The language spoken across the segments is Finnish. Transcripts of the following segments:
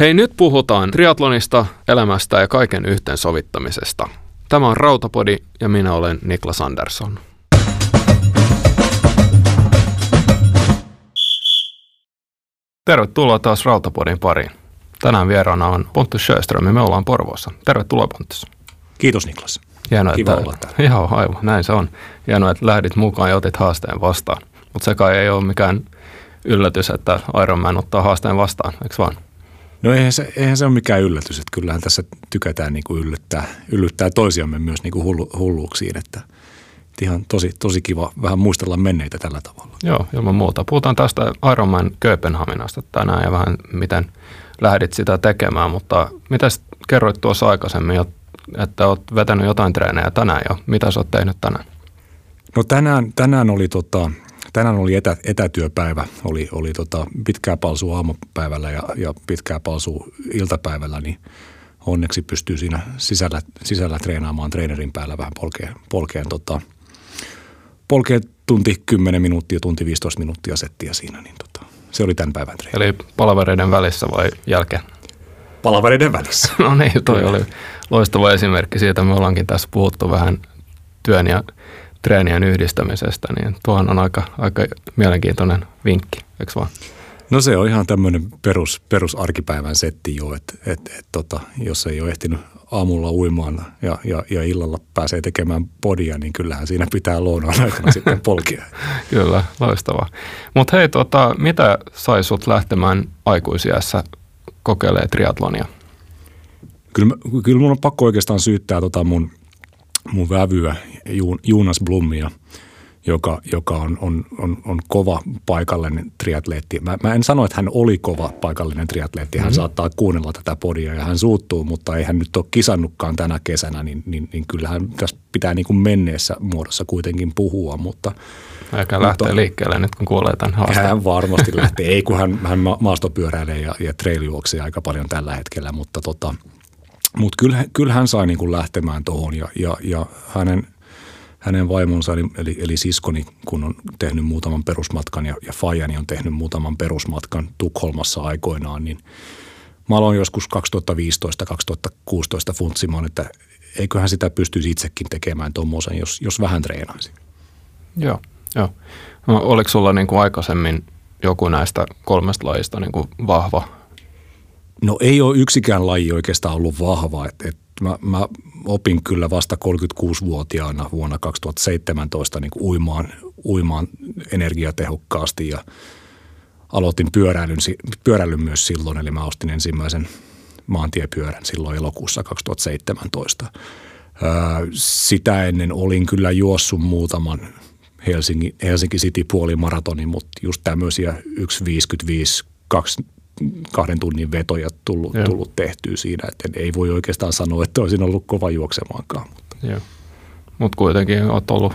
Hei, nyt puhutaan triatlonista, elämästä ja kaiken yhteensovittamisesta. Tämä on Rautapodi ja minä olen Niklas Andersson. Tervetuloa taas Rautapodin pariin. Tänään vieraana on Pontus Sjöström ja me ollaan Porvoossa. Tervetuloa, Pontus. Kiitos, Niklas. Hienoa, kiva olla täällä. Joo, aivan, näin se on. Hienoa, että lähdit mukaan ja otit haasteen vastaan. Mutta se kai ei ole mikään yllätys, että Ironman ottaa haasteen vastaan, eikö vaan? No eihän se ole mikään yllätys, että kyllähän tässä tykätään niin kuin yllyttää toisiamme myös niin kuin hulluuksiin, että ihan tosi kiva vähän muistella menneitä tällä tavalla. Joo, ilman muuta. Puhutaan tästä Ironman Kööpenhaminasta tänään ja vähän miten lähdit sitä tekemään, mutta mitä kerroit tuossa aikaisemmin, että olet vetänyt jotain treenejä tänään jo. Mitä sä oot tehnyt tänään? No tänään oli etätyöpäivä, oli pitkää palsua aamupäivällä ja pitkää palsua iltapäivällä, niin onneksi pystyy siinä sisällä treenaamaan treenerin päällä vähän polkeen tunti 10 minuuttia, tunti 15 minuuttia settiä siinä, niin se oli tämän päivän treeni. Eli palavereiden välissä vai jälkeen? Palavereiden välissä. No niin, toi oli loistava esimerkki siitä. Me ollaankin tässä puhuttu vähän työn ja treenien yhdistämisestä, niin tuohan on aika mielenkiintoinen vinkki, eikö vaan? No se on ihan tämmöinen perusarkipäivän setti jo, että jos ei ole ehtinyt aamulla uimaan ja illalla pääsee tekemään podia, niin kyllähän siinä pitää lounaan aikana sitten polkia. Kyllä, loistavaa. Mutta hei, mitä sai sut lähtemään aikuisiässä kokeilemaan triatlonia? Kyllä mun on pakko oikeastaan syyttää mun vävyä Jonas Blomia, joka on kova paikallinen triatleetti. Mä en sano, että hän oli kova paikallinen triatleetti. Hän saattaa kuunnella tätä podia ja hän suuttuu, mutta ei hän nyt ole kisannutkaan tänä kesänä, niin kyllähän tässä pitää niin kuin menneessä muodossa kuitenkin puhua. Eikä lähtee liikkeelle nyt, kun kuulee tämän haasteen. Hän varmasti lähtee. Ei, kun hän maastopyöräilee ja trailjuoksee aika paljon tällä hetkellä, mutta mutta kyllä hän sai niin kuin lähtemään tuohon ja hänen vaimonsa eli siskoni, kun on tehnyt muutaman perusmatkan ja faijani on tehnyt muutaman perusmatkan Tukholmassa aikoinaan, niin mä aloin joskus 2015-2016 funtsimaan, että eiköhän sitä pystyisi itsekin tekemään tuommoisen, jos vähän treenaisi. Joo. No, oliko sulla niin kuin aikaisemmin joku näistä kolmesta lajista niin kuin vahva? No ei ole yksikään laji oikeastaan ollut vahva. Mä opin kyllä vasta 36-vuotiaana vuonna 2017 niin kuin uimaan energiatehokkaasti ja aloitin pyöräilyn myös silloin. Eli mä ostin ensimmäisen maantiepyörän silloin elokuussa 2017. Sitä ennen olin kyllä juossut muutaman Helsinki City puolimaratonin, mutta just tämmöisiä 1.55, 2 tunnin vetoja tullut tehtyä siinä, että ei voi oikeastaan sanoa, että olisin ollut kova juoksemaankaan. Mutta kuitenkin olet ollut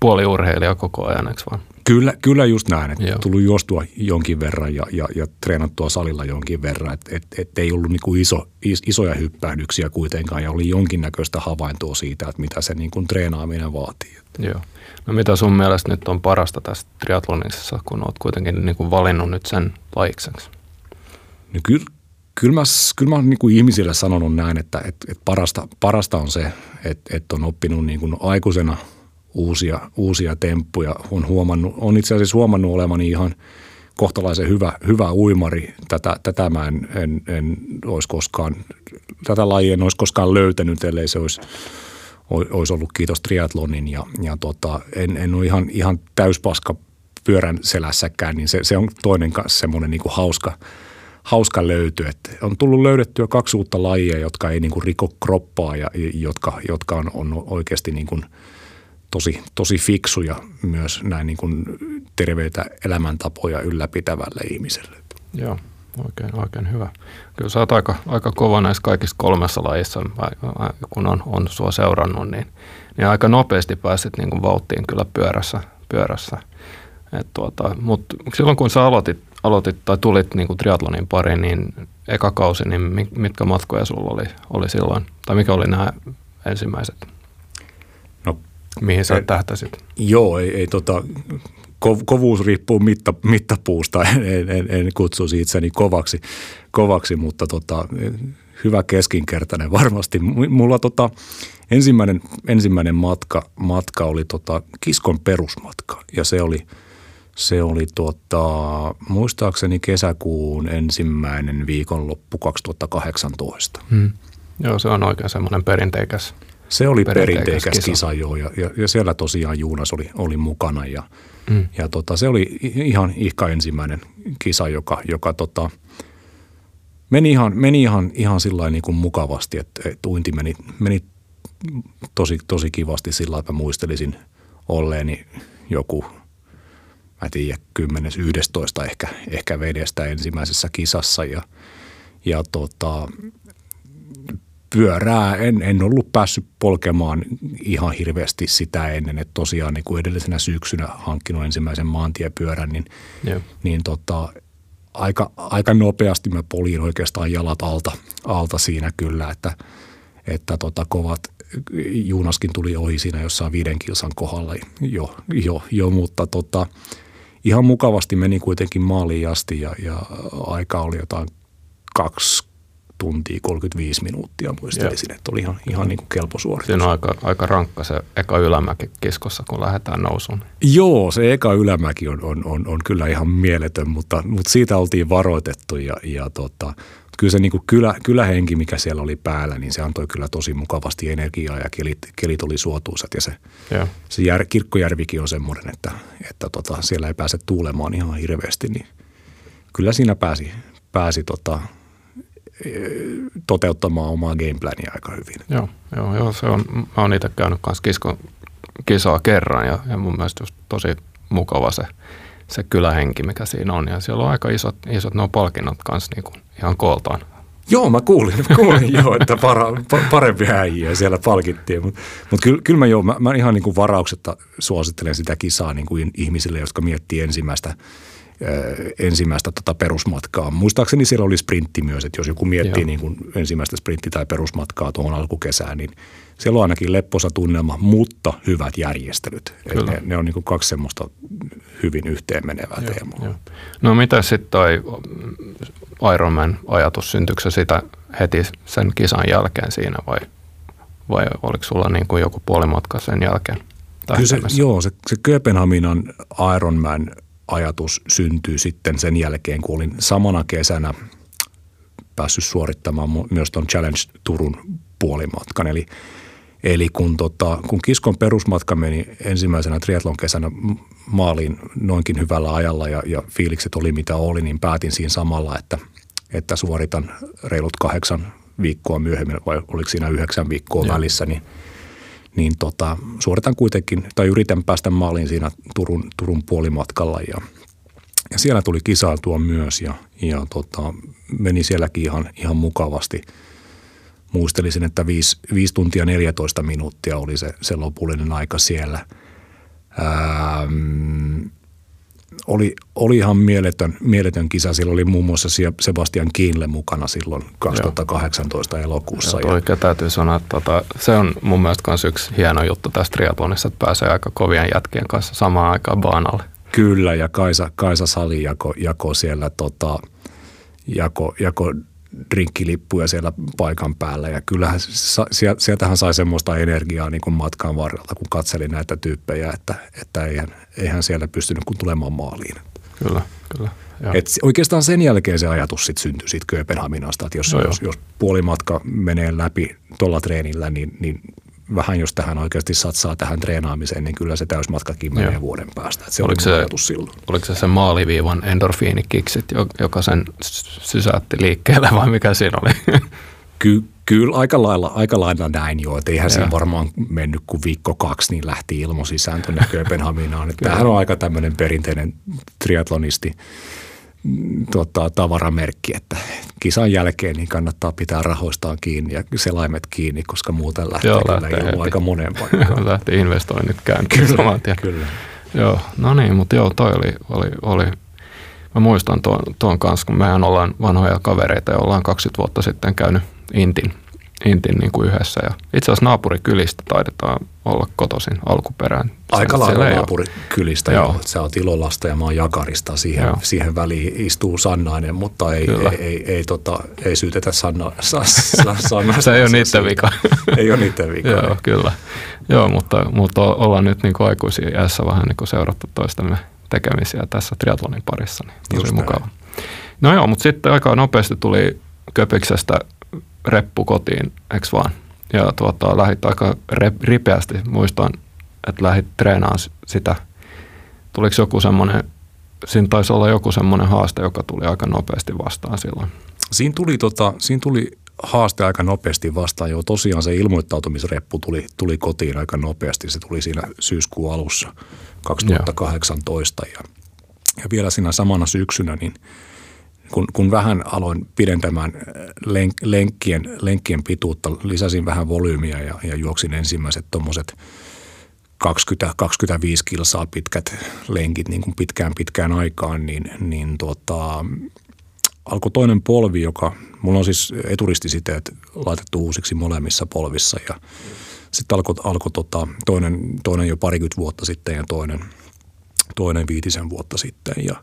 puoliurheilija koko ajan, eikö vaan? Kyllä just näin, että tullut juostua jonkin verran ja treenattua salilla jonkin verran, että ei ollut niinku isoja hyppähdyksiä kuitenkaan ja oli jonkinnäköistä havaintoa siitä, että mitä se niinku treenaaminen vaatii. Joo. No mitä sun mielestä nyt on parasta tässä triathlonissa, kun olet kuitenkin niinku valinnut nyt sen lajikseksi? No kyllä mä oon niinku ihmisille sanonut näin, että parasta on se, että on oppinut niinku aikuisena uusia temppuja. On itse asiassa huomannut olevani ihan kohtalaisen hyvä uimari. Tätä mä en olisi koskaan, tätä lajia en olisi koskaan löytänyt, ellei se olisi ollut kiitos triathlonin. En ole ihan täyspaska pyörän selässäkään, niin se on toinen kanssa semmoinen niin kuin hauska löyty. On tullut löydettyä 2 uutta lajia, jotka ei niin kuin riko kroppaa ja jotka on oikeasti niin kuin tosi fiksuja myös näin niin kuin terveitä elämäntapoja ylläpitävälle ihmiselle. Joo, oikein hyvä. Kyllä sä oot aika kova näissä kaikissa 3 lajissa, kun on sua seurannut, niin aika nopeasti pääsit niin kuin vauhtiin kyllä pyörässä. Mutta silloin kun sä aloitit tai tulit niin kuin triathlonin pariin, niin eka kausi, niin mitkä matkoja sulla oli silloin? Tai mikä oli nämä ensimmäiset? Mihin sä tähtäsit? Joo, ei kovuus riippuu mittapuusta, en kutsuisi itseni kovaksi, mutta hyvä keskinkertainen varmasti. Mulla ensimmäinen matka oli Kiskon perusmatka, ja se oli muistaakseni kesäkuun ensimmäinen viikonloppu 2018. Joo, se on oikein semmoinen perinteikäs. Se oli perinteikäs kisa, joo, ja siellä tosiaan Jonas oli mukana, ja se oli ihan ihka ensimmäinen kisa, joka meni ihan sillain niin kuin mukavasti, että uinti meni tosi kivasti sillain, että muistelisin olleeni joku, mä en tiedä, 10.11 ehkä vedestä ensimmäisessä kisassa, ja pyörää en ollut päässyt polkemaan ihan hirveästi sitä ennen, että tosiaan niin kuin edellisenä syksynä hankkinut ensimmäisen maantiepyörän, niin aika nopeasti mä poljin oikeastaan jalat alta siinä kyllä, että kovat Joonaskin tuli ohi siinä jossain 5 kilsan kohdalla jo mutta ihan mukavasti meni kuitenkin maaliin asti, ja aika oli jotain 2 tuntia 35 minuuttia muistelisin, että oli ihan niin kuin kelpo suoritus. Siinä on aika rankka se eka ylämäki Kiskossa, kun lähdetään nousuun. Joo, se eka ylämäki on kyllä ihan mieletön, mutta siitä oltiin varoitettu, ja kyllä se niin kuin kylähenki, mikä siellä oli päällä, niin se antoi kyllä tosi mukavasti energiaa, ja kelit oli suotuisat, ja se Kirkkojärvikin on semmoinen, että siellä ei pääse tuulemaan ihan hirveästi, niin kyllä siinä pääsi toteuttamaan omaa gameplania aika hyvin. Joo, se on, mä oon itse käynyt kanssa Kiskon kisaa kerran, ja mun mielestä just tosi mukava se kylähenki, mikä siinä on, ja siellä on aika isot nuo palkinnot kanssa niinku ihan kooltaan. Joo, mä kuulin jo, että parempi äijä siellä palkittiin, mutta kyllä mä ihan niinku varauksetta suosittelen sitä kisaa niinku ihmisille, jotka miettii ensimmäistä perusmatkaa. Muistaakseni siellä oli sprintti myös, että jos joku miettii niin kuin ensimmäistä sprintti- tai perusmatkaa tuohon alkukesään, niin siellä on ainakin lepposa tunnelma, mutta hyvät järjestelyt. Ne on niin kuin kaksi semmoista hyvin yhteenmenevää teemaa. Joo. No mitä sitten toi Ironman-ajatus, syntyykö se sitä heti sen kisan jälkeen siinä vai oliko sulla niin kuin joku puolimatka sen jälkeen? Se Kööpenhaminan Ironman ajatus syntyy sitten sen jälkeen, kun olin samana kesänä päässyt suorittamaan myös tuon Challenge Turun puolimatkan. Eli kun Kiskon perusmatka meni ensimmäisenä triathlon kesänä maaliin noinkin hyvällä ajalla, ja fiilikset oli mitä oli, niin päätin siinä samalla, että suoritan reilut 8 viikkoa myöhemmin, vai oliko siinä 9 viikkoa välissä, niin suoritan kuitenkin, tai yritän päästä maaliin siinä Turun puolimatkalla, ja siellä tuli kisailtua myös, ja meni sielläkin ihan mukavasti. Muistelisin, että 5 tuntia 14 minuuttia oli se lopullinen aika siellä. Oli ihan mieletön kisa. Silloin oli muun muassa Sebastian Kiinle mukana silloin 2018 elokuussa. Oikein täytyy sanoa, että se on mun mielestä myös yksi hieno juttu tässä triathlonissa, että pääsee aika kovien jätkien kanssa samaan aikaan baanalle. Kyllä, ja Kaisa Salijako siellä jako drinkkilippuja siellä paikan päällä, ja kyllähän sieltähän sai semmoista energiaa niin kuin matkan varrella, kun katselin näitä tyyppejä, että eihän siellä pystynyt kuin tulemaan maaliin. Kyllä. Et oikeastaan sen jälkeen se ajatus sitten syntyi siitä Kööpenhaminasta, että jos puolimatka menee läpi tuolla treenillä, niin vähän jos tähän oikeasti satsaa tähän treenaamiseen, niin kyllä se täysmatkakin menee vuoden päästä. Että se oli ajatus silloin. Oliko se maaliviivan endorfiinikiksit, joka sen sysäytti liikkeelle, vai mikä siinä oli? Kyllä aika lailla näin jo, että eihän siinä varmaan mennyt kuin 1-2, niin lähti ilmo sisään tuonne Kööpenhaminaan. Tämähän on aika tämmöinen perinteinen triatlonisti tavaramerkki, että kisan jälkeen niin kannattaa pitää rahoistaan kiinni ja selaimet kiinni, koska muuten lähtee aika moneen paikkaan. Lähtee investoinnit käyntiin saman tien. Kyllä. Joo, no niin, mutta toi oli. Mä muistan tuon kanssa, kun mehän ollaan vanhoja kavereita ja ollaan 20 vuotta sitten käynyt Intin intin niin kuin yhdessä. Ja itse asiassa naapurikylistä taidetaan olla kotoisin alkuperään. Aika lailla naapurikylistä, joo. Sä oot Ilolasta ja mä oon Jakarista. Siihen väliin istuu Sannainen, mutta ei syytetä Sannaista. Se ei ole niiden vika. Ei ole niiden vika. Joo, kyllä. Joo, mutta ollaan nyt niin kuin aikuisia iässä vähän niin kuin seurattu toistamme tekemisiä tässä triathlonin parissa. Niin tosi just mukava. Näin. No joo, mutta sitten aika nopeasti tuli Köpiksestä reppu kotiin, eks vaan? Ja lähdit aika ripeästi. Muistan, että lähdit treenaamaan sitä. Tuliko joku semmoinen, siinä taisi olla joku semmoinen haaste, joka tuli aika nopeasti vastaan silloin? Siinä tuli haaste aika nopeasti vastaan. Joo, tosiaan se ilmoittautumisreppu tuli kotiin aika nopeasti. Se tuli siinä syyskuun alussa 2018. Ja vielä siinä samana syksynä, niin kun vähän aloin pidentämään lenkkien pituutta, lisäsin vähän volyymiä ja juoksin ensimmäiset tuommoiset 20-25 kilsaa pitkät lenkit niin kuin pitkään aikaan, alkoi toinen polvi, joka – mulla on siis eturistisiteet laitettu uusiksi molemmissa polvissa ja sitten alkoi toinen jo parikymmentä vuotta sitten ja toinen viitisen vuotta sitten ja –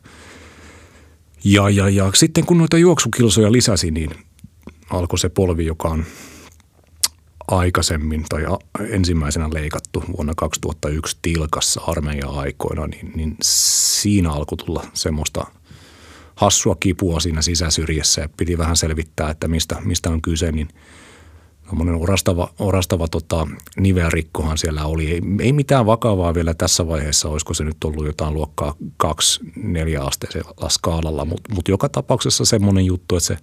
Ja sitten kun noita juoksukilsoja lisäsi, niin alkoi se polvi, joka on aikaisemmin tai ensimmäisenä leikattu vuonna 2001 Tilkassa armeijan aikoina, niin siinä alkoi tulla semmoista hassua kipua siinä sisäsyrjessä ja piti vähän selvittää, että mistä on kyse, niin tommoinen orastava nivelrikkohan siellä oli. Ei mitään vakavaa vielä tässä vaiheessa, olisiko se nyt ollut jotain luokkaa 2-4-asteisella skaalalla, mutta joka tapauksessa semmoinen juttu, että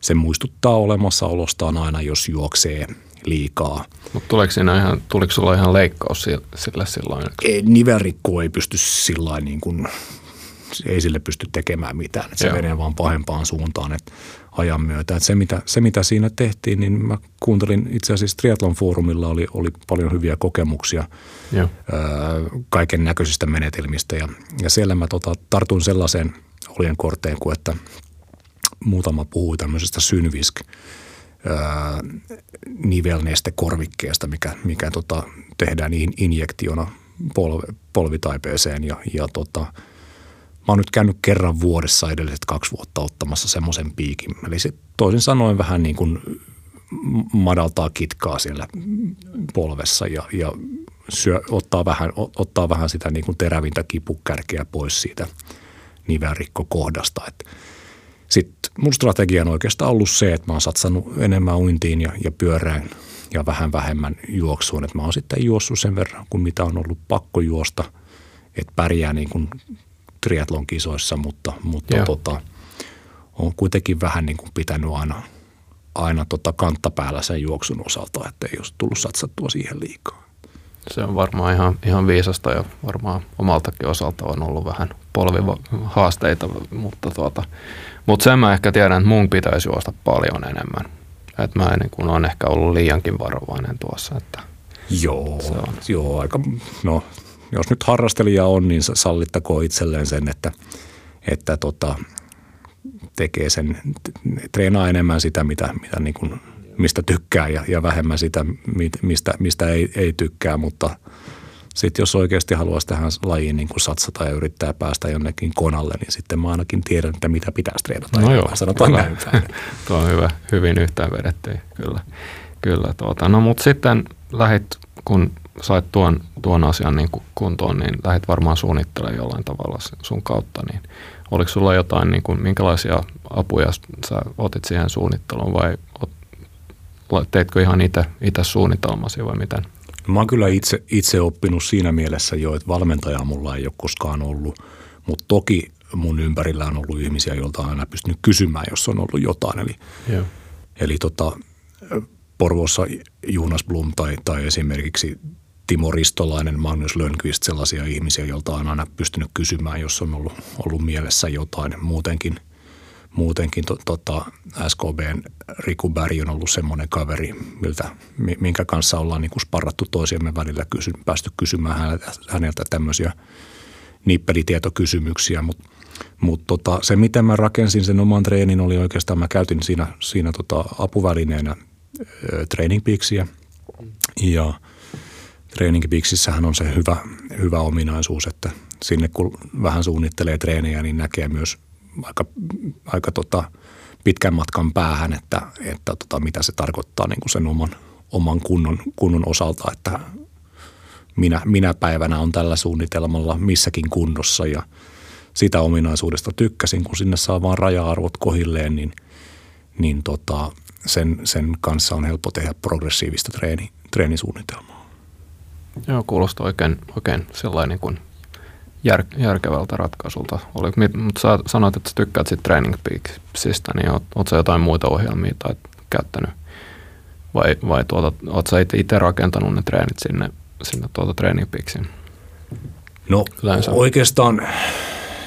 se muistuttaa olemassaolostaan aina, jos juoksee liikaa. Mutta tuliko sulla ihan leikkaus sillä silloin? Nivelrikko ei pysty sillain niin kuin, ei sille pysty tekemään mitään, että se menee vaan pahempaan suuntaan, että ajan myötä. Että se, mitä siinä tehtiin, niin mä kuuntelin itse asiassa Triathlon Forumilla oli paljon hyviä kokemuksia kaiken näköisistä menetelmistä. Ja siellä mä tartuin sellaiseen oljenkorteen kuin, että muutama puhui tämmöisestä Synvisk nivelnestekorvikkeesta, mikä tehdään injektiona polvitaipeeseen ja mä oon nyt käynyt kerran vuodessa edelliset 2 vuotta ottamassa semmoisen piikin. Eli se toisin sanoen vähän niin kuin madaltaa kitkaa siellä polvessa ja ottaa vähän sitä niin kuin terävintä kipukärkeä pois siitä nivelrikkokohdasta. Sitten mun strategia on oikeastaan ollut se, että mä oon satsannut enemmän uintiin ja pyörään ja vähän vähemmän juoksuun. Et mä oon sitten juossut sen verran kuin mitä on ollut pakko juosta, että pärjää niin kuin triathlon kisoissa, mutta on kuitenkin vähän niin kuin pitänyt aina kantta päällä sen juoksun osalta, että ei olisi tullut satsattua siihen liikaa. Se on varmaan ihan viisasta ja varmaan omaltakin osalta on ollut vähän polvihaasteita, mutta sen mä ehkä tiedän, että mun pitäisi juosta paljon enemmän. Että mä niin kuin olen ehkä ollut liiankin varovainen tuossa. Että joo, aika no. Jos nyt harrastelija on, niin sallittakoon itselleen sen, että tekee sen, treenaa enemmän sitä, mitä niin kuin, mistä tykkää ja vähemmän sitä, mistä ei tykkää. Mutta sitten jos oikeasti haluaisi tähän lajiin niin kuin satsata ja yrittää päästä jonnekin konalle, niin sitten mä ainakin tiedän, että mitä pitäisi treenata. No joo, sanotaan näin. Tuo on hyvä, hyvin yhtään vedettiin, kyllä. No mutta sitten lähdit, kun sait tuon asian niin kuntoon, niin lähdit varmaan suunnittelemaan jollain tavalla sun kautta. Niin oliko sulla jotain, niin kuin, minkälaisia apuja sä otit siihen suunnitteluun vai teitkö ihan itse suunnitelmasi vai miten? Mä oon kyllä itse oppinut siinä mielessä jo, että valmentajaa mulla ei ole koskaan ollut, mutta toki mun ympärillä on ollut ihmisiä, joilta on aina pystynyt kysymään, jos on ollut jotain. Eli Porvoossa Jonas Blom tai esimerkiksi Timo Ristolainen, Magnus Lönnqvist, sellaisia ihmisiä, joilta on aina pystynyt kysymään, jos on ollut mielessä jotain. Muutenkin SKBn Riku Berg on ollut semmoinen kaveri, minkä kanssa ollaan niin kuin sparrattu toisiamme välillä, päästy kysymään häneltä tämmöisiä nippelitietokysymyksiä, mutta se, miten mä rakensin sen oman treenin, oli oikeastaan, mä käytin siinä apuvälineenä Training Peaksia. Ja Training Peaksissähän on se hyvä ominaisuus, että sinne kun vähän suunnittelee treenejä, niin näkee myös aika pitkän matkan päähän, että mitä se tarkoittaa niin kuin sen oman kunnon osalta, että minä päivänä on tällä suunnitelmalla missäkin kunnossa, ja sitä ominaisuudesta tykkäsin, kun sinne saa vaan raja-arvot kohilleen, niin sen kanssa on helppo tehdä progressiivista treenisuunnitelmaa. Joo, kuulostaa oikein sellainen kuin järkevältä ratkaisulta. Mutta sä sanoit, että sä tykkäät siitä Training Peaksista, niin oot sä jotain muita ohjelmia tai käyttänyt? Vai oot sä itse rakentanut ne treenit sinne Training Peaksiin? No yleensä. Oikeastaan...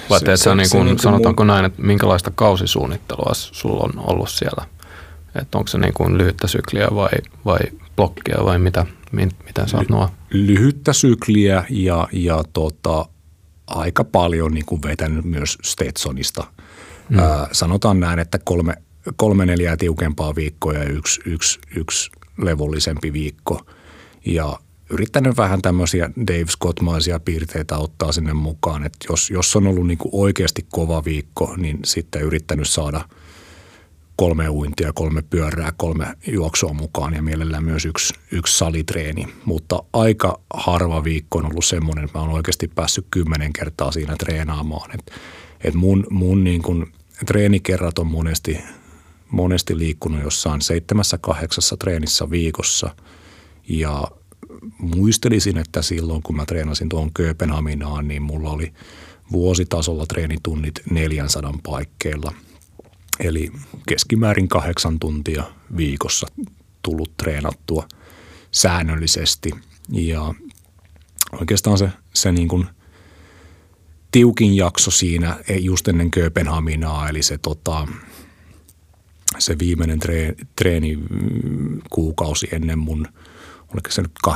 Vai teet sä niin kuin, sanotaanko näin, että minkälaista kausisuunnittelua sulla on ollut siellä? Että onko se niin kuin lyhyttä sykliä vai blokkia vai mitä sä oot nuo? Lyhyttä sykliä ja aika paljon niin kuin vetänyt myös Stetsonista. Sanotaan näin, että 3-4 tiukempaa viikkoa ja yksi levollisempi viikko. Ja yrittänyt vähän tämmöisiä Dave Scottmaisia piirteitä ottaa sinne mukaan. Että jos on ollut niin kuin oikeasti kova viikko, niin sitten yrittänyt saada 3 uintia, 3 pyörää, 3 juoksua mukaan ja mielellään myös yksi salitreeni. Mutta aika harva viikko on ollut semmoinen, että mä oon oikeasti päässyt 10 kertaa siinä treenaamaan. Et mun niin kuin treenikerrat on monesti liikkunut jossain 7-8 treenissä viikossa. Ja muistelisin, että silloin kun mä treenasin tuon Kööpenhaminaan, niin mulla oli vuositasolla treenitunnit 400 paikkeilla. Eli keskimäärin 8 tuntia viikossa tullut treenattua säännöllisesti. Ja oikeastaan se niin kuin tiukin jakso siinä just ennen Kööpenhaminaa, eli se viimeinen treenikuukausi ennen mun, oliko se nyt 2,5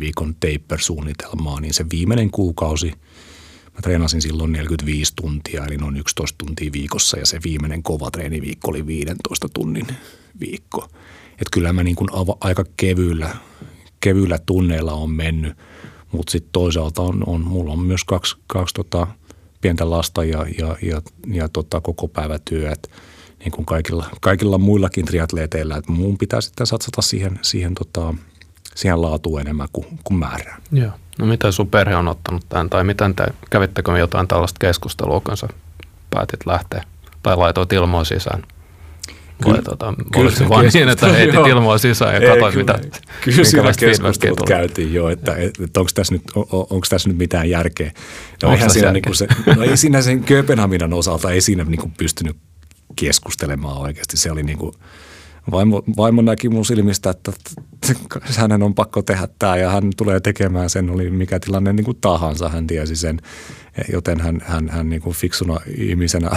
viikon taper-suunnitelmaa, niin se viimeinen kuukausi, mä treenasin silloin 45 tuntia, eli noin 11 tuntia viikossa, ja se viimeinen kova treeniviikko oli 15 tunnin viikko. Että kyllä mä niin kuin aika kevyillä tunneilla on mennyt, mutta sitten toisaalta mulla on myös kaksi pientä lasta ja koko päivätyö, että niin kuin kaikilla muillakin triatleeteillä, että mun pitää sitten satsata siihen laatuun enemmän kuin määrään. Joo. No mitä sun perhe on ottanut tämän, tai miten kävittekö jotain tällaista keskustelua, kun sä päätit lähteä, tai laitoit ilmoa sisään? Oliko se vaan niin, että heitit ilmoa sisään ja katsoit, minkälaista feedbackia tuli? Käytiin jo, että onko tässä nyt mitään järkeä. No, ei siinä sen Kööpenhaminan osalta, ei siinä niin kuin pystynyt keskustelemaan oikeasti. Se oli niin kuin... Vaimo näki mun silmistä, että hänen on pakko tehdä tämä ja hän tulee tekemään sen, oli mikä tilanne niin kuin tahansa, hän tiesi sen. Joten hän niin kuin fiksuna ihmisenä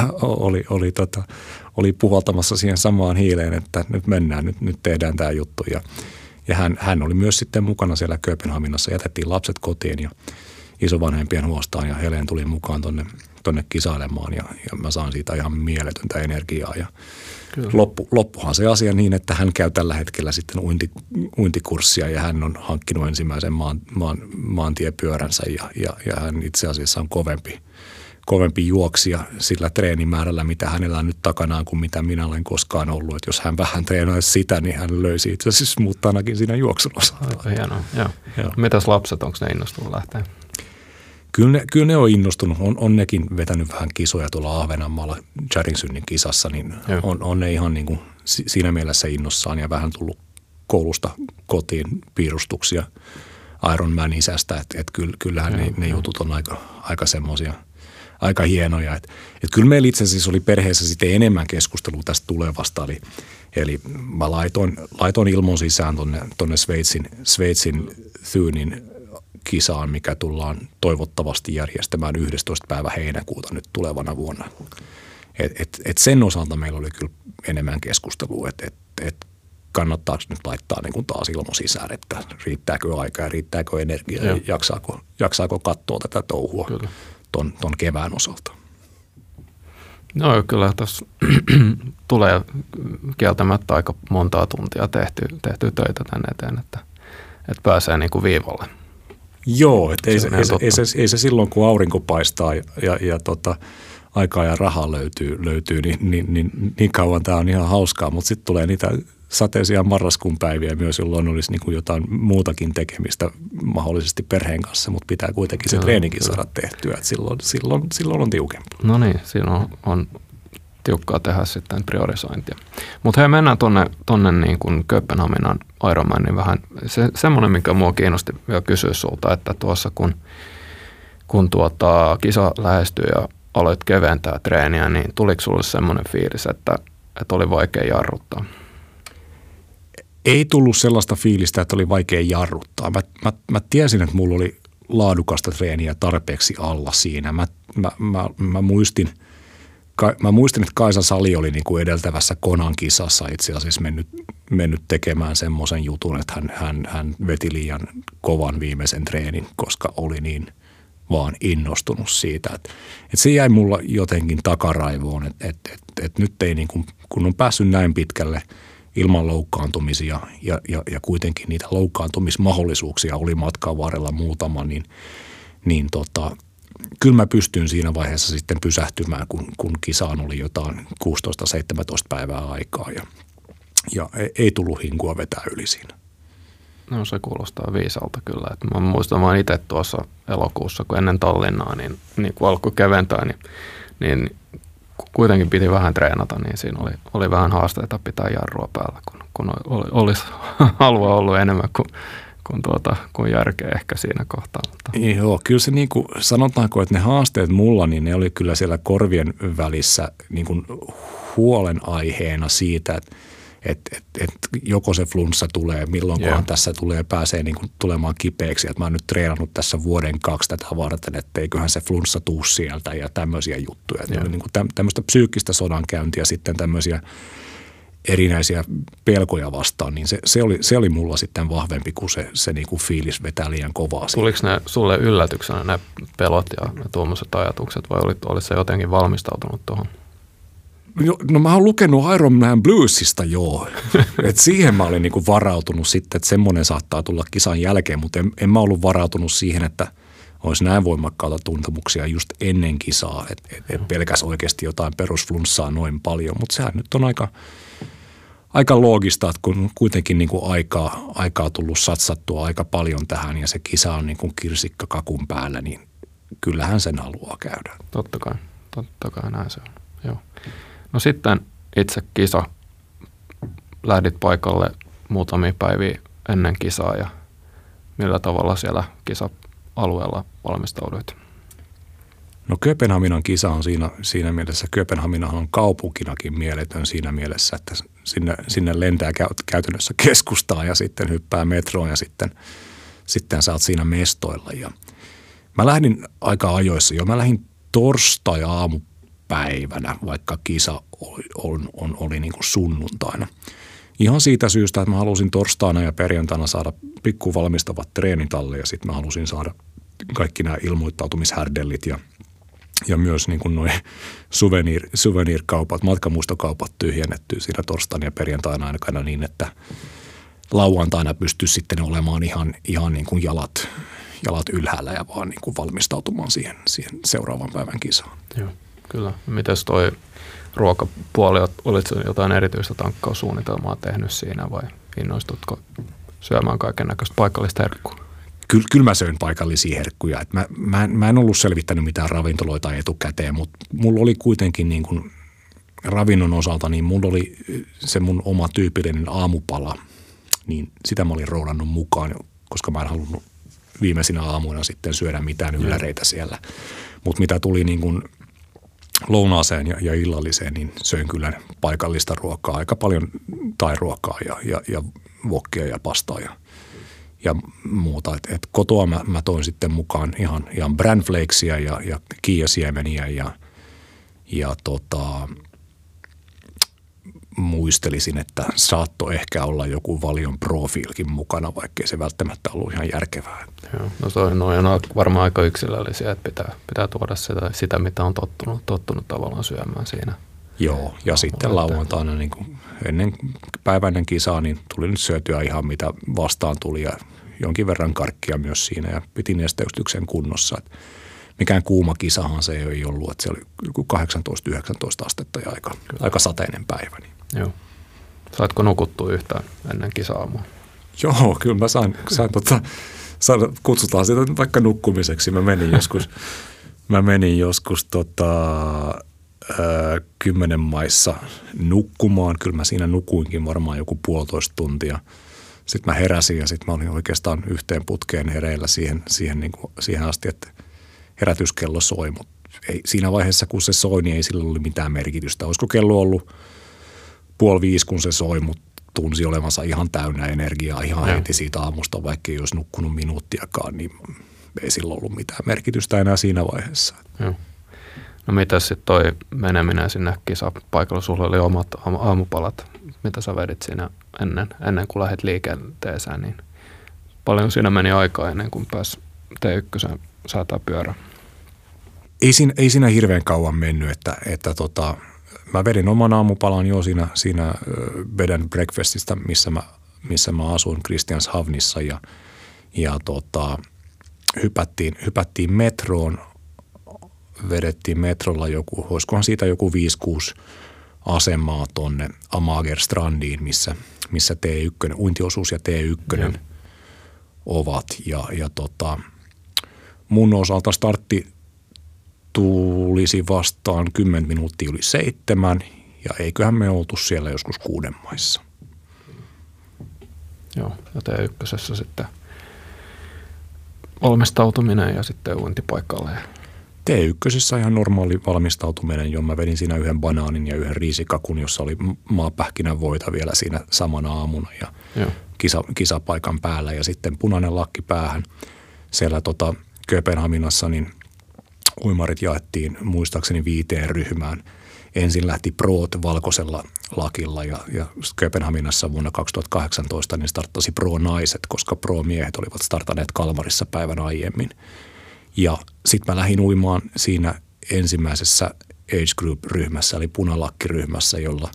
oli puhaltamassa siihen samaan hiileen, että nyt mennään, nyt tehdään tämä juttu. Ja hän oli myös sitten mukana siellä Kööpenhaminassa, jätettiin lapset kotiin ja isovanhempien huostaan ja Helen tuli mukaan tonne kisailemaan ja mä saan siitä ihan mieletöntä energiaa ja loppuhan se asia niin, että hän käy tällä hetkellä sitten uintikurssia ja hän on hankkinut ensimmäisen maantiepyöränsä ja hän itse asiassa on kovempi juoksija sillä treenimäärällä, mitä hänellä on nyt takanaan kuin mitä minä olen koskaan ollut. Et jos hän vähän treenaisi sitä, niin hän löysi itse asiassa muutta ainakin siinä juoksun osalta. Hienoa, joo. Mitäs lapset, onko ne innostunut lähteä? Kyllä ne on innostunut. On nekin vetänyt vähän kisoja tuolla Ahvenanmaalla Järinsynin kisassa, niin on ne ihan niin kuin siinä mielessä innossaan ja vähän tullut koulusta kotiin piirustuksia Ironman isästä, että kyllähän ne jutut on aika semmoisia, aika hienoja. Et kyllä meillä itse asiassa oli perheessä sitten enemmän keskustelua tästä tulevasta, eli mä laitoin ilmon sisään tonne Sveitsin Thunin kisaan, mikä tullaan toivottavasti järjestämään 11. päivä heinäkuuta nyt tulevana vuonna. Et sen osalta meillä oli kyllä enemmän keskustelua, että kannattaako nyt laittaa niin kuin taas ilmo sisään, että riittääkö aikaa, riittääkö energiaa ja jaksaako katsoa tätä touhua ton kevään osalta. No kyllä tässä tulee kieltämättä aika montaa tuntia tehty töitä tänne eteen, että pääsee niin kuin viivalle. Joo, että ei se silloin kun aurinko paistaa ja aikaa ja rahaa löytyy niin kauan tämä on ihan hauskaa, mutta sitten tulee niitä sateisia marraskuun päiviä myös, jolloin olisi niin kuin jotain muutakin tekemistä mahdollisesti perheen kanssa, mutta pitää kuitenkin se treenikin saada tehtyä, että silloin on tiukempaa. No niin, siinä on tiukkaa tehdä sitten priorisointia. Mutta hei, mennään tuonne niin kuin Kööpenhaminan Ironmanin vähän. Semmoinen, mikä mua kiinnosti vielä kysyä sulta, että tuossa kun kisa lähestyi ja aloit keventää treeniä, niin tuliko sulle semmoinen fiilis, että oli vaikea jarruttaa? Ei tullut sellaista fiilistä, että oli vaikea jarruttaa. Mä tiesin, että mulla oli laadukasta treeniä tarpeeksi alla siinä. Mä muistin, että Kaisa Sali oli niin kuin edeltävässä Konan kisassa itse asiassa mennyt tekemään semmoisen jutun, että hän veti liian kovan viimeisen treenin, koska oli niin vaan innostunut siitä. Et se jäi mulla jotenkin takaraivoon, että nyt ei niin kuin, kun on päässyt näin pitkälle ilman loukkaantumisia ja kuitenkin niitä loukkaantumismahdollisuuksia oli matkan varrella muutama, niin kyllä mä pystyn siinä vaiheessa sitten pysähtymään, kun kisaan oli jotain 16-17 päivää aikaa ja ei tullut hinkua vetää yli siinä. No se kuulostaa viisalta kyllä. Et mä muistan vaan itse tuossa elokuussa, kun ennen Tallinnaa, niin kun alkoi keventää, niin kuitenkin piti vähän treenata, niin siinä oli vähän haasteita pitää jarrua päällä, kun olisi halua ollut enemmän kuin järkeä ehkä siinä kohtaa. Joo, kyllä se niin kuin, sanotaanko, että ne haasteet mulla, niin ne oli kyllä siellä korvien välissä niin kuin huolenaiheena siitä, että joko se flunssa tulee, milloinkohan tässä tulee, pääsee niin kuin tulemaan kipeäksi. Että mä oon nyt treenannut tässä vuoden kaksi tätä varten, että eiköhän se flunssa tuu sieltä ja tämmöisiä juttuja. Että niin kuin tämmöistä psyykkistä sodankäyntiä sitten tämmöisiä erinäisiä pelkoja vastaan, niin se oli mulla sitten vahvempi kuin se niin kuin fiilis vetää liian kovaa. Tuliko ne sulle yllätyksenä ne pelot ja tuommoiset ajatukset vai olit se jotenkin valmistautunut tuohon? No mä oon lukenut Ironman Bluesista, joo. Et siihen mä olin niinku varautunut sitten, että semmoinen saattaa tulla kisan jälkeen, mutta en mä ollut varautunut siihen, että olisi näin voimakkaita tuntemuksia just ennen kisaa. Et pelkäs oikeasti jotain perusflunssaa noin paljon, mutta sehän nyt on aika loogista, että kun kuitenkin niinku aikaa tullut satsattua aika paljon tähän ja se kisa on niinku kirsikka kakun päällä, niin kyllähän sen haluaa käydä. Totta kai näin se on, joo. No sitten itse kisa. Lähdit paikalle muutamia päiviä ennen kisaa ja millä tavalla siellä kisa-alueella valmistauduit? No Kööpenhaminan kisa on siinä mielessä, Kööpenhaminahan on kaupunkinakin mieletön siinä mielessä, että sinne lentää käytännössä keskustaan ja sitten hyppää metroon ja sitten sä oot siinä mestoilla. Ja mä lähdin aika ajoissa jo, mä lähdin torstai-aamupäivänä, vaikka kisa oli niin kuin sunnuntaina. Ihan siitä syystä, että mä halusin torstaina ja perjantaina saada pikkuvalmistavat treenit alle ja sitten mä halusin saada kaikki nämä ilmoittautumishärdellit ja myös niin kuin noi souvenirkaupat, matkamuistokaupat tyhjennettyä siinä torstaina ja perjantaina ainakaan niin, että lauantaina pystyisi sitten olemaan ihan niin kuin jalat ylhäällä ja vaan niin kuin valmistautumaan siihen seuraavan päivän kisaan. Joo. Kyllä. Mites toi ruokapuoli, olitko jotain erityistä tankkaussuunnitelmaa tehnyt siinä vai innostutko syömään kaiken näköistä paikallista herkkua? Kyllä mä söin paikallisia herkkuja. Et mä en ollut selvittänyt mitään ravintoloita etukäteen, mutta mulla oli kuitenkin niin kuin ravinnon osalta, niin mulla oli se mun oma tyypillinen aamupala, niin sitä mä olin roudannut mukaan, koska mä en halunnut viimeisinä aamuina sitten syödä mitään ylläreitä siellä. Mutta mitä tuli niin kuin lounaaseen ja illalliseen, niin söin kyllä paikallista ruokaa, aika paljon thairuokaa ja wokkia ja pastaa ja muuta. Et kotoa mä toin sitten mukaan ihan bran flakesia ja kiiasiemeniä ja muistelisin, että saattoi ehkä olla joku Valion profiilkin mukana, vaikkei se välttämättä ollut ihan järkevää. Joo, no se on varmaan aika yksilöllisiä, että pitää tuoda sitä mitä on tottunut tavallaan syömään siinä. Joo, ja sitten lauantaina niin kuin ennen päiväinen kisaa, niin tuli nyt syötyä ihan mitä vastaan tuli ja jonkin verran karkkia myös siinä ja piti nesteystyksen kunnossa. Et mikään kuuma kisahan se ei ollut, että se oli 18-19 astetta ja aika sateinen päivä. Niin. Joo. Saatko nukuttua yhtään ennen kisaamua? Joo, kyllä mä sain kutsutaan sitä vaikka nukkumiseksi. Mä menin joskus 10 maissa nukkumaan. Kyllä mä siinä nukuinkin varmaan joku 1,5 tuntia. Sitten mä heräsin ja sitten mä olin oikeastaan yhteen putkeen hereillä siihen asti, että herätyskello soi. Mutta siinä vaiheessa, kun se soi, niin ei sillä ollut mitään merkitystä. Olisiko kello ollut 4:30, kun se soi, mutta tunsi olevansa ihan täynnä energiaa ihan heti siitä aamusta, vaikka ei olisi nukkunut minuuttiakaan, niin ei sillä ollut mitään merkitystä enää siinä vaiheessa. Joo. No mitäs sitten toi meneminen sinne kisapaikalla? Sulla oli omat aamupalat. Mitä sä vedit siinä ennen kuin lähdit liikenteeseen? Niin paljon siinä meni aikaa ennen kuin pääsi T1 satapyörään? Ei siinä hirveän kauan mennyt. Että mä vedin oman aamupalan jo siinä bed and breakfastista, missä mä asuin Christianshavnissa. Ja hypättiin metroon. Vedettiin metrolla olisikohan siitä joku 5-6 asemaa tonne Amager Strandiin, missä T1, uintiosuus ja T1 ovat. Ja mun osalta startti tulisi vastaan 7:10 ja eiköhän me oltu siellä joskus 6 maissa. Joo, ja T1 sitten valmistautuminen ja sitten uintipaikalle. T1 ihan normaali valmistautuminen, johon mä vedin siinä yhden banaanin ja yhden riisikakun, jossa oli maapähkinän voita vielä siinä samana aamuna ja kisapaikan päällä ja sitten punainen lakki päähän. Siellä Kööpenhaminassa niin uimarit jaettiin muistaakseni 5 ryhmään. Ensin lähti Proot valkoisella lakilla ja Kööpenhaminassa vuonna 2018 niin starttasi Pro-naiset, koska Pro-miehet olivat startaneet Kalmarissa päivän aiemmin. Ja sitten mä lähdin uimaan siinä ensimmäisessä age group-ryhmässä, eli punalakkiryhmässä, jolla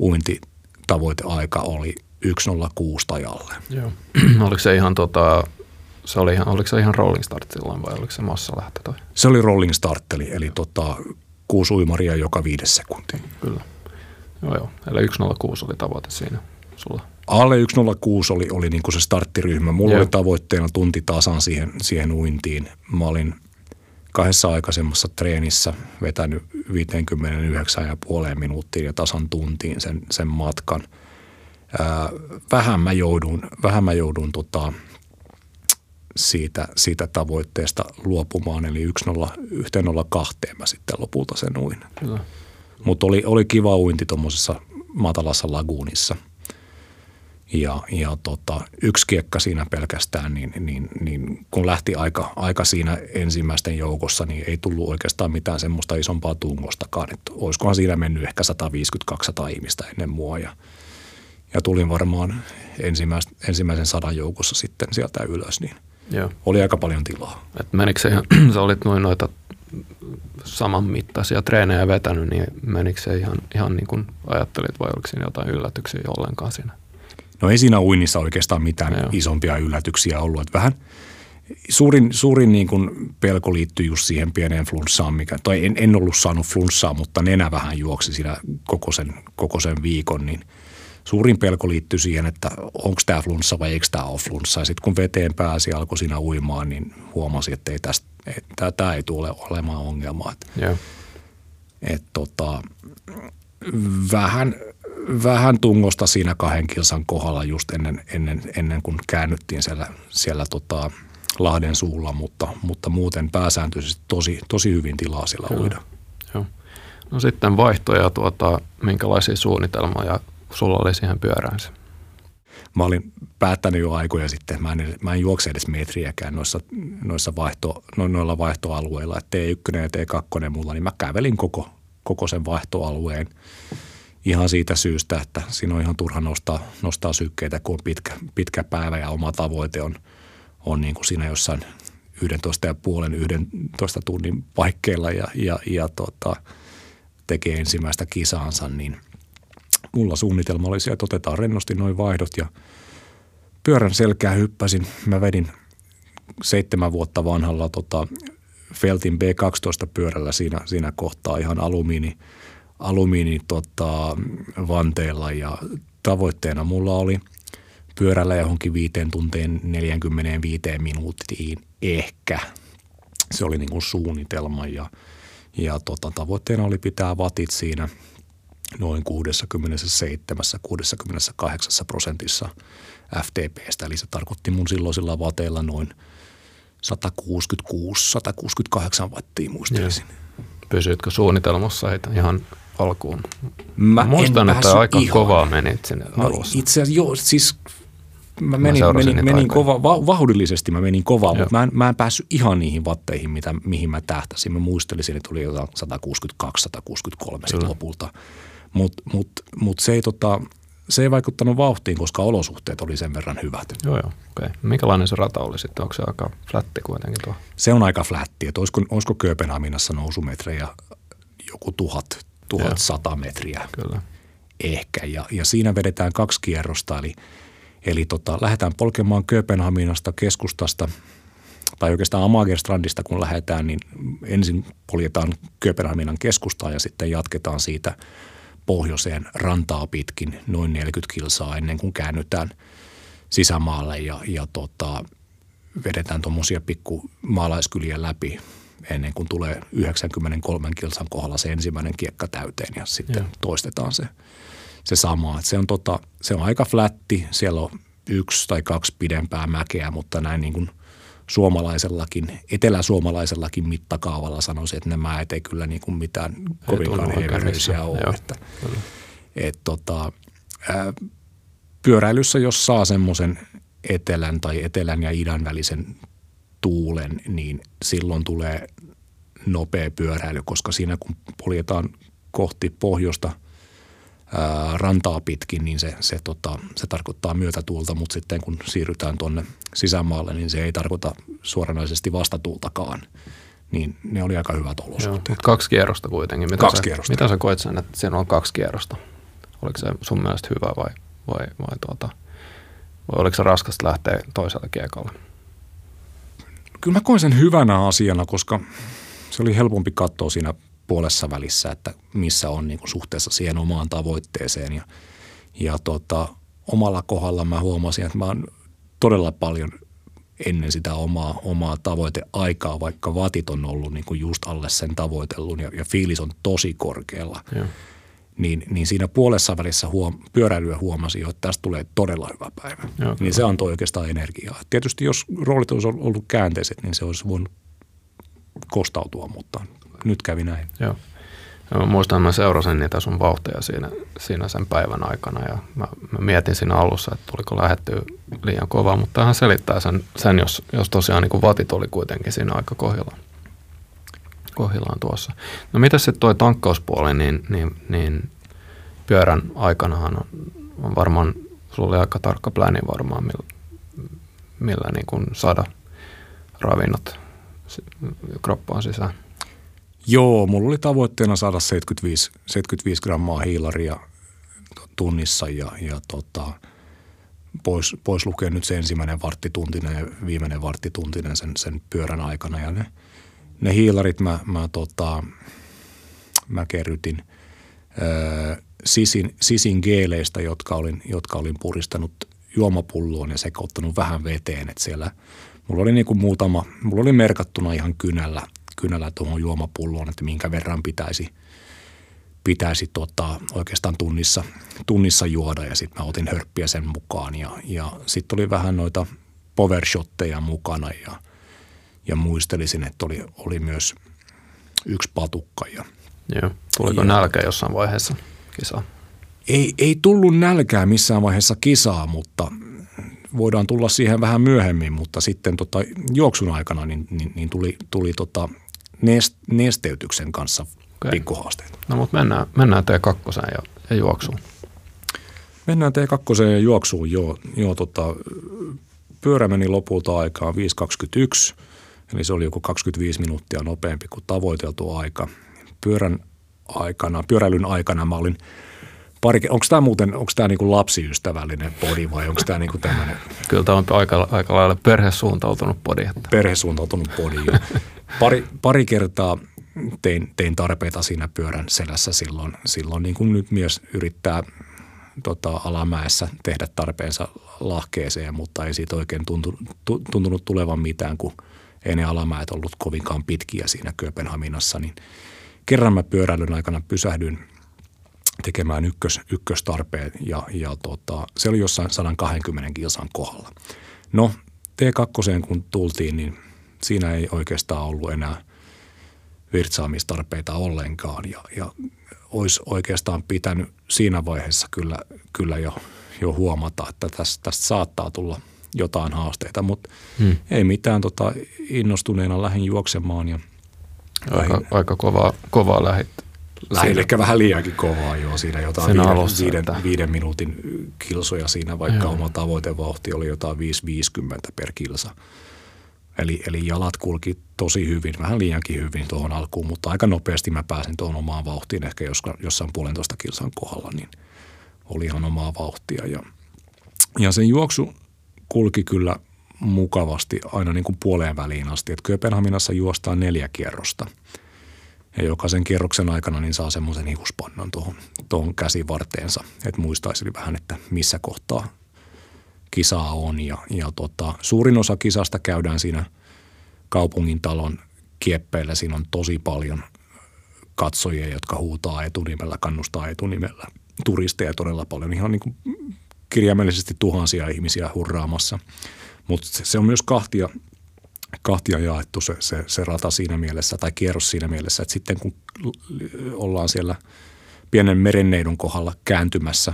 uintitavoiteaika oli 1:06 tajalle. Joo. Oliko se ihan oliko se ihan rolling start silloin vai oliko se massalähtö toi? Se oli rolling start, eli 6 uimaria joka 5 sekuntiin. Kyllä. Joo. Eli 1:06 oli tavoite siinä sulla. Alle 1:06 oli niin kuin se starttiryhmä. Mulla oli tavoitteena tunti tasan siihen uintiin. Mä olin 2 aikaisemmassa treenissä vetänyt 59,5 minuuttiin ja tasan tuntiin sen matkan. Vähän mä joudun siitä tavoitteesta luopumaan, eli 1:02 mä sitten lopulta sen uin. Mutta oli kiva uinti tuommoisessa matalassa laguunissa. Ja yksi kiekka siinä pelkästään, niin kun lähti aika siinä ensimmäisten joukossa, niin ei tullut oikeastaan mitään semmoista isompaa tungostakaan. Että olisikohan siinä mennyt ehkä 150-200 ihmistä ennen mua ja tulin varmaan ensimmäisen 100 joukossa sitten sieltä ylös, niin oli aika paljon tilaa. Et menikö se ihan, sä olit noita samanmittaisia treenejä vetänyt, niin menikö se ihan niin kuin ajattelit vai oliko siinä jotain yllätyksiä ollenkaan siinä? No ei siinä uinnissa oikeastaan mitään isompia yllätyksiä ollut. Että vähän suurin niin kuin pelko liittyy just siihen pieneen flunssaan, en ollut saanut flunssaa, mutta nenä vähän juoksi siinä koko sen viikon. Niin suurin pelko liittyy siihen, että onko tämä flunssa vai eikö tämä ole flunssa. Ja sitten kun veteen pääsi alkoi siinä uimaan, niin huomasin, että tämä ei tule olemaan ongelmaa. Vähän tungosta siinä 2 kilsan kohdalla just ennen kuin käännyttiin siellä Lahden suulla, mutta muuten pääsääntöisesti tosi hyvin tilaa siellä uida. Joo. No sitten vaihtoja, minkälaisia suunnitelmia sulla oli siihen pyöräänsä? Mä olin päättänyt jo aikoja sitten, mä en juokse edes metriäkään noilla vaihtoalueilla. T1 ja T2 mulla, niin mä kävelin koko sen vaihtoalueen. ihan siitä syystä, että siinä on ihan turha nostaa sykkeitä, kun on pitkä päivä ja oma tavoite on niin kuin siinä jossain 11 tunnin paikkeilla ja tekee ensimmäistä kisaansa, niin mulla suunnitelma oli siellä, että otetaan rennosti noin vaihdot ja pyörän selkää hyppäsin. Mä vedin 7 vuotta vanhalla Feltin B12-pyörällä siinä kohtaa ihan alumiini vanteilla ja tavoitteena mulla oli pyörällä johonkin 5 tuntiin 45 minuuttiin ehkä. Se oli niin kuin suunnitelma ja tavoitteena oli pitää watit siinä noin 67-68% FTP:stä. Eli se tarkoitti mun silloisilla wateilla noin 166-168 wattia muistelisin. Pysyitkö suunnitelmassa ihan alkuun? Mä muistan, että aika kovaa menit sinne alussa. Itse asiassa joo, siis mä menin kovaa, vauhdillisesti mä menin kovaa, mutta mä en päässyt ihan niihin watteihin, mihin mä tähtäsin. Mä muistelisin, että tuli jotain 162-163 sitten lopulta, mut se ei vaikuttanut vauhtiin, koska olosuhteet oli sen verran hyvät. Joo. Okay. Minkälainen se rata oli sitten? Onko se aika flätti kuitenkin tuo? Se on aika flätti. Että olisiko Kööpenhaminassa nousumetrejä joku 1100 metriä? Kyllä. Ehkä. Ja siinä vedetään 2 kierrosta. Eli lähdetään polkemaan Kööpenhaminasta keskustasta tai oikeastaan Amager Strandista, kun lähdetään, niin ensin poljetaan Kööpenhaminan keskustaa ja sitten jatketaan siitä pohjoiseen rantaa pitkin noin 40 kilsaa ennen kuin käännytään sisämaalle ja vedetään tuommoisia pikku maalaiskyliä läpi ennen kuin tulee 93 kilsan kohdalla se ensimmäinen kiekka täyteen ja sitten toistetaan se sama. Et se on aika flätti, siellä on 1 tai 2 pidempää mäkeä, mutta näin niin kuin eteläsuomalaisellakin mittakaavalla sanoisin, että nämä mäet ei kyllä niin kuin mitään kovinkaan heiveröisiä ole. Pyöräilyssä, jos saa semmoisen etelän ja idän välisen tuulen, niin silloin tulee nopea pyöräily, koska siinä kun poljetaan kohti pohjoista rantaa pitkin, niin se tarkoittaa myötätuulta, mutta sitten kun siirrytään tuonne sisämaalle, niin se ei tarkoita suoranaisesti vastatuultakaan. Niin ne oli aika hyvät olosuhteet. 2 kierrosta kuitenkin. Mitä sä koet sen, että siinä on 2 kierrosta? Oliko se sun mielestä hyvä vai oliko se raskasta lähteä toisella kiekalla? Kyllä mä koen sen hyvänä asiana, koska se oli helpompi katsoa siinä puolessa välissä, että missä on niin kuin suhteessa siihen omaan tavoitteeseen. Ja omalla kohdalla mä huomasin, että mä oon todella paljon ennen sitä omaa tavoiteaikaa, vaikka watit on ollut niin kuin just alle sen tavoitellun ja fiilis on tosi korkealla. Niin siinä puolessa välissä pyöräilyä huomasin jo, että tästä tulee todella hyvä päivä. Joo, niin se antoi oikeastaan energiaa. Tietysti jos roolit olisi ollut käänteiset, niin se olisi voinut kostautua, mutta nyt kävi näin. Joo. Mä muistan, mä seurasin niitä sun vauhteja siinä sen päivän aikana ja mä mietin siinä alussa, että tuliko lähdettyä liian kovaa, mutta tämähän selittää sen jos tosiaan niin kuin watit oli kuitenkin siinä aika kohillaan tuossa. No mitäs sitten toi tankkauspuoli, niin pyörän aikanahan on varmaan, sulla oli aika tarkka pläni varmaan, millä niin kuin saada ravinnot kroppaan sisään. Joo, mulla oli tavoitteena saada 75 grammaa hiilaria tunnissa ja pois lukee nyt se ensimmäinen varttituntinen ja viimeinen varttituntinen sen pyörän aikana. Ja ne hiilarit mä kerrytin sisin geeleistä, jotka olin puristanut juomapulloon ja sekoittanut vähän veteen. Et siellä mulla oli niinku mulla oli merkattuna ihan kynällä tuohon juomapulloon, että minkä verran pitäisi oikeastaan tunnissa juoda ja sitten mä otin hörppiä sen mukaan ja sitten oli vähän noita powershotteja mukana ja muistelisin, että oli myös 1 patukka. Joo. Tuliko nälkä jossain vaiheessa kisaa? Ei tullut nälkää missään vaiheessa kisaa, mutta voidaan tulla siihen vähän myöhemmin, mutta sitten juoksun aikana niin tuli nesteytyksen kanssa pikkuhaasteita. No mutta mennään T2 ja juoksuun. Mennään T2 ja juoksuun, joo pyörä meni lopulta aikaan 5.21, eli se oli joku 25 minuuttia nopeampi kuin tavoiteltu aika. Pyöräilyn aikana mä olin onko tämä niinku lapsiystävällinen podi vai onko tämä niinku tämmöinen? Kyllä tämä on aika lailla perhesuuntautunut podi. Jo. Pari kertaa tein tarpeita siinä pyörän selässä silloin niin kuin nyt mies yrittää alamäessä tehdä tarpeensa lahkeeseen, mutta ei siitä oikein tuntunut tulevan mitään, kun ei ne alamäet ollut kovinkaan pitkiä siinä Kööpenhaminassa, niin kerran mä pyöräilyn aikana pysähdyin tekemään ykköstarpeen ja se oli jossain 120 kilsan kohdalla. No T2 kun tultiin, niin siinä ei oikeastaan ollut enää virtsaamistarpeita ollenkaan ja olisi oikeastaan pitänyt siinä vaiheessa kyllä jo huomata, että tästä saattaa tulla jotain haasteita, mutta ei mitään innostuneena lähdin juoksemaan. Ja aika kovaa lähdettä. Siinä ehkä vähän liiankin kovaa, joo. Siinä jotain 5 minuutin kilsoja siinä, vaikka oma tavoitevauhti oli jotain 5.50 per kilsa. Eli jalat kulki tosi hyvin, vähän liiankin hyvin tuohon alkuun, mutta aika nopeasti mä pääsin tuohon omaan vauhtiin, ehkä jossain 1,5 kilsan kohdalla, niin oli ihan omaa vauhtia. Ja sen juoksu kulki kyllä mukavasti aina niin kuin puoleen väliin asti, että Kööpenhaminassa juostaan 4 kierrosta. Ja jokaisen kierroksen aikana niin saa semmoisen hiuspannan tuohon käsivarteensa, että muistaisi vähän, että missä kohtaa kisaa on. Ja suurin osa kisasta käydään siinä kaupungintalon kieppeillä. Siinä on tosi paljon katsojia, jotka huutaa etunimellä, kannustaa etunimellä. Turisteja todella paljon, ihan niin kuin kirjaimellisesti tuhansia ihmisiä hurraamassa. Mutta se on myös kahtia jaettu se rata siinä mielessä tai kierros siinä mielessä, että sitten kun ollaan siellä pienen merenneidon kohdalla kääntymässä,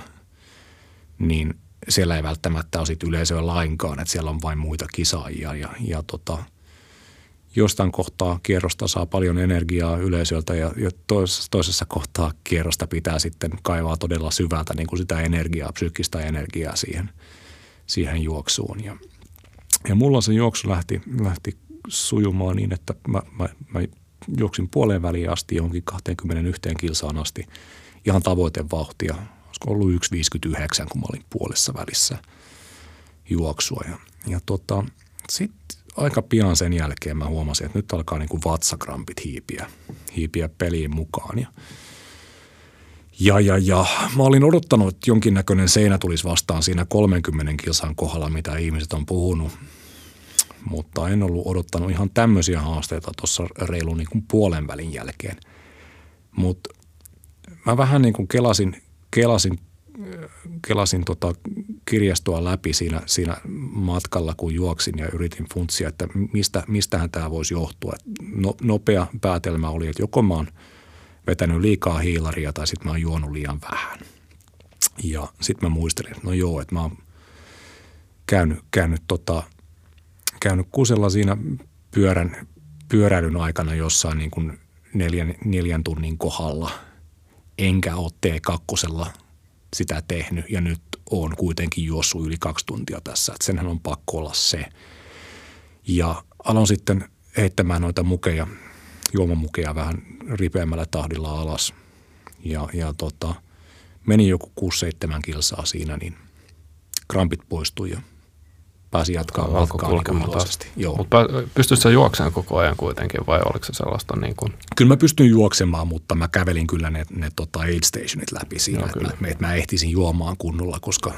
niin siellä ei välttämättä ole sitten yleisöä lainkaan, että siellä on vain muita kisaajia ja jostain kohtaa kierrosta saa paljon energiaa yleisöltä ja toisessa kohtaa kierrosta pitää sitten kaivaa todella syvältä niin kuin sitä energiaa, psyykkistä energiaa siihen juoksuun ja mulla se juoksu lähti sujumaan niin, että mä juoksin puoleen väliin asti johonkin 21 kilsaan asti ihan tavoitevauhtia. Olisiko ollut 1.59, kun mä olin puolessa välissä juoksua. Ja sitten aika pian sen jälkeen mä huomasin, että nyt alkaa niin kuin vatsakrampit hiipiä peliin mukaan. Ja mä olin odottanut, että jonkinnäköinen seinä tulisi vastaan siinä 30 kilsan kohdalla, mitä ihmiset on puhunut. Mutta en ollut odottanut ihan tämmöisiä haasteita tuossa reilun niin kuin puolen välin jälkeen. Mutta mä vähän niin kuin kelasin kirjastoa läpi siinä matkalla, kun juoksin ja yritin funtsia, että mistähän tämä voisi johtua. Nopea päätelmä oli, että joko mä oon vetänyt liikaa hiilaria tai sitten mä oon juonut liian vähän. Ja sitten mä muistelin, että no joo, että mä oon käynyt kusella siinä pyöräilyn aikana jossain niin kuin 4 tunnin kohdalla, enkä ole T2:lla sitä tehnyt ja nyt on kuitenkin juossut yli 2 tuntia tässä, että senhän on pakko olla se. Ja aloin sitten heittämään noita mukeja, juomamukeja vähän ripeämmällä tahdilla alas ja meni joku 6-7 kilsaa siinä, niin krampit poistui ja pääsi jatkaa matkaa kulkemaisesti. Mutta pystytkö sä juoksemaan koko ajan kuitenkin vai oliko se sellaista niin kuin? Kyllä mä pystyn juoksemaan, mutta mä kävelin kyllä ne aid stationit läpi siinä, että mä ehtisin juomaan kunnolla, koska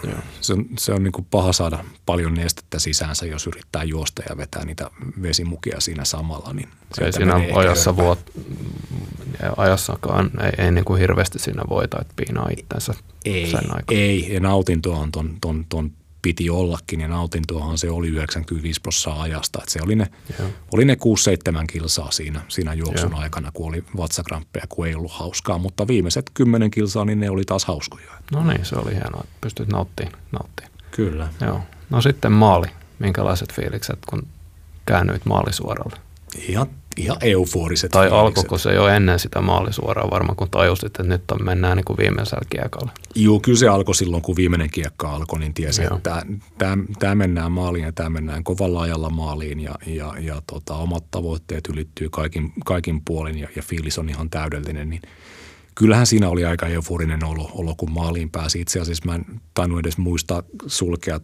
se on niin kuin paha saada paljon nestettä sisäänsä, jos yrittää juosta ja vetää niitä vesimukia siinä samalla. Niin ei siinä ajassakaan ei niin kuin hirveästi siinä voita, että piinaa itsensä sen aikaan. Ei, ja nautintoa on ton piti ollakin ja nautintoahan se oli 95% ajasta. Että se oli ne 6-7 kilsaa siinä juoksun aikana, kun oli vatsakramppeja, kun ei ollut hauskaa. Mutta viimeiset 10 kilsaa, niin ne oli taas hauskoja. No niin, se oli hienoa, että pystyt nauttimaan. Kyllä. Joo. No sitten maali. Minkälaiset fiilikset, kun käännyit maalisuoralle? Ihan ihan euforiset. Tai alkoiko se jo ennen sitä maalisuoraa varmaan, kun tajusit, että nyt mennään niin kuin viimeisellä kiekalla? Joo, kyllä se alkoi silloin, kun viimeinen kiekka alkoi, niin tiesi, että tämä mennään maaliin ja tämä mennään kovalla ajalla maaliin ja omat tavoitteet ylittyy kaikin puolin ja fiilis on ihan täydellinen, niin kyllähän siinä oli aika euforinen olo, kun maaliin pääsi. Itse asiassa mä en tainnut edes muistaa sulkea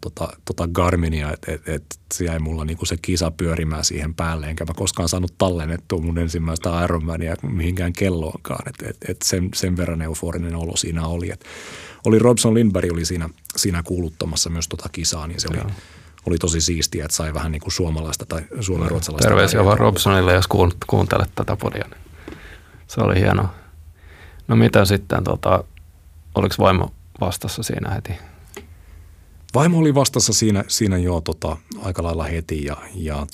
tota Garminia, että se jäi mulla niinku se kisa pyörimään siihen päälle. Enkä mä koskaan saanut tallennettua mun ensimmäistä Ironmania mihinkään kelloonkaan. Sen verran euforinen olo siinä oli. Robson Lindberg oli siinä kuuluttamassa myös tota kisaa, niin se oli tosi siistiä, että sai vähän niinku suomalaista tai suomenruotsalaista. Terveisiä vaan Robsonille, jos kuuntelet tätä podia. Se oli hienoa. No mitä sitten, oliko vaimo vastassa siinä heti? Vaimo oli vastassa siinä joo aika lailla heti ja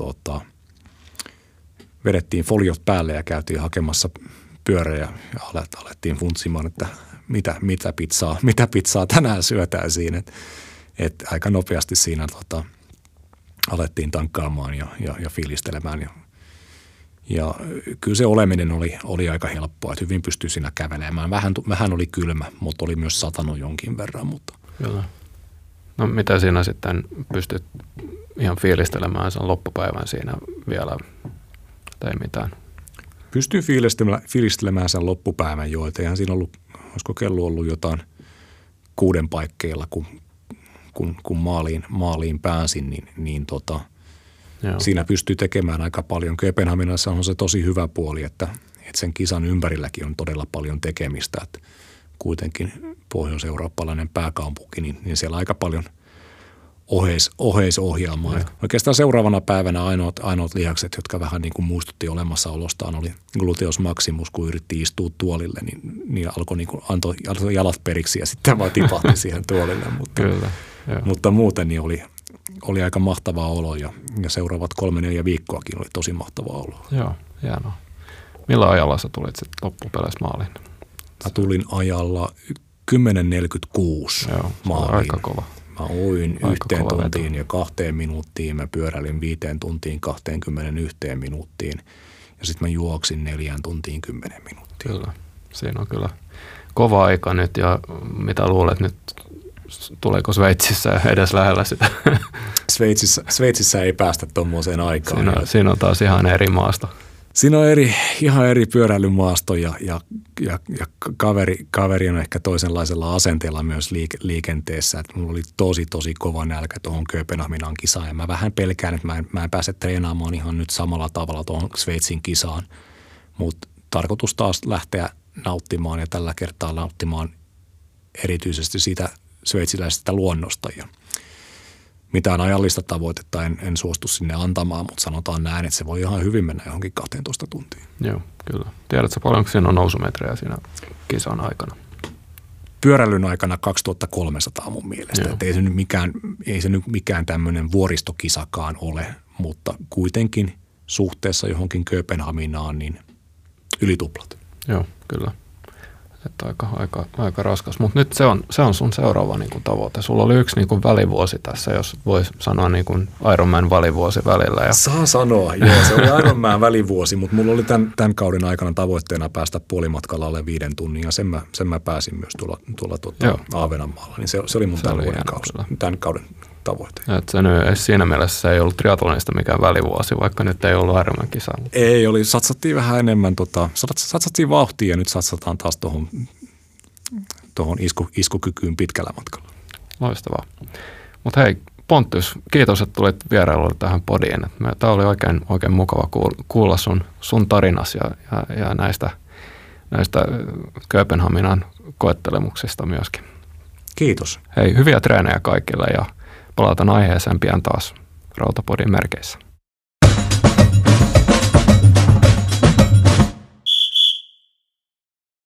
vedettiin foliot päälle ja käytiin hakemassa pyörä ja alettiin funtsimaan, että mitä pizzaa tänään syötään siinä. Et aika nopeasti siinä alettiin tankkaamaan ja fiilistelemään ja kyllä se oleminen oli aika helppoa, että hyvin pystyi siinä kävelemään. Vähän oli kylmä, mutta oli myös satanut jonkin verran. Mutta. Kyllä. No mitä siinä sitten pystyt ihan fiilistelemään sen loppupäivän siinä vielä tai mitään? Pystyy fiilistelemään sen loppupäivän jo, että eihän siinä ollut, olisiko kello ollut jotain 6 paikkeilla, kun maaliin pääsin, niin joo. Siinä pystyy tekemään aika paljon. Kööpenhaminassa on se tosi hyvä puoli, että sen kisan ympärilläkin on todella paljon tekemistä. Että kuitenkin pohjois-eurooppalainen pääkaupunki, niin siellä aika paljon oheisohjelmaa. Joo. Oikeastaan seuraavana päivänä ainoat lihakset, jotka vähän niin kuin muistutti olemassaolostaan, oli gluteus maximus, kun yritti istua tuolille, niin alkoi niin kuin antoi jalat periksi ja sitten vaan tipahti siihen tuolille. Mutta muuten niin oli aika mahtavaa olo ja seuraavat 3-4 viikkoakin oli tosi mahtavaa olo. Joo, hienoa. Millä ajalla sä tulit sitten loppupeleissä maaliin? Mä tulin ajalla 10.46 maaliin. Aika kova. Mä oin aika 1 tuntiin ja 2 minuuttiin. Mä pyöräilin 5 tuntiin 21 minuuttiin. Ja sitten mä juoksin 4 tuntiin 10 minuuttia. Kyllä, siinä on kyllä kova aika nyt ja mitä luulet nyt? Tuleeko Sveitsissä edes lähellä sitä? Sveitsissä ei päästä tuommoiseen aikaan. Siinä on taas ihan eri maasto. Siinä on ihan eri pyöräilymaasto ja kaveri on ehkä toisenlaisella asenteella myös liikenteessä. Et mulla oli tosi kova nälkä tuohon Kööpenhaminan kisaan ja mä vähän pelkään, että mä en pääse treenaamaan ihan nyt samalla tavalla tuohon Sveitsin kisaan. Mutta tarkoitus taas lähteä nauttimaan ja tällä kertaa nauttimaan erityisesti sitä sveitsiläisestä luonnosta ja mitään ajallista tavoitetta en suostu sinne antamaan, mutta sanotaan näin, että se voi ihan hyvin mennä johonkin 12 tuntiin. Joo, kyllä. Tiedätkö paljonko siinä on nousumetrejä siinä kisan aikana? Pyöräilyn aikana 2300 mun mielestä. Ei se nyt mikään tämmöinen vuoristokisakaan ole, mutta kuitenkin suhteessa johonkin Kööpenhaminaan niin ylituplat. Joo, kyllä. Että aika raskas, mutta nyt se on sun seuraava niin kuin tavoite. Sulla oli yksi niin kuin välivuosi tässä, jos voisi sanoa niin kuin Ironman välivuosi välillä. Ja. Saa sanoa, joo, se oli Ironman välivuosi, mutta mulla oli tämän kauden aikana tavoitteena päästä puolimatkalla alle 5 tunnin ja sen mä pääsin myös tuolla Ahvenanmaalla. Niin se oli mun tämän kauden tavoite. Se nyt siinä mielessä se ei ollut triathlonista mikään välivuosi, vaikka nyt ei ollut Ironman kisaa. Ei, satsattiin vähän enemmän, satsattiin vauhtia ja nyt satsataan taas tuohon iskukykyyn pitkällä matkalla. Loistavaa. Mutta hei Pontus, kiitos, että tulit vierailulle tähän podiin. Tämä oli oikein mukava kuulla sun tarinasi ja näistä Kööpenhaminan koettelemuksista myöskin. Kiitos. Hei, hyviä treenejä kaikille ja palataan aiheeseen pian taas Rautapodin merkeissä.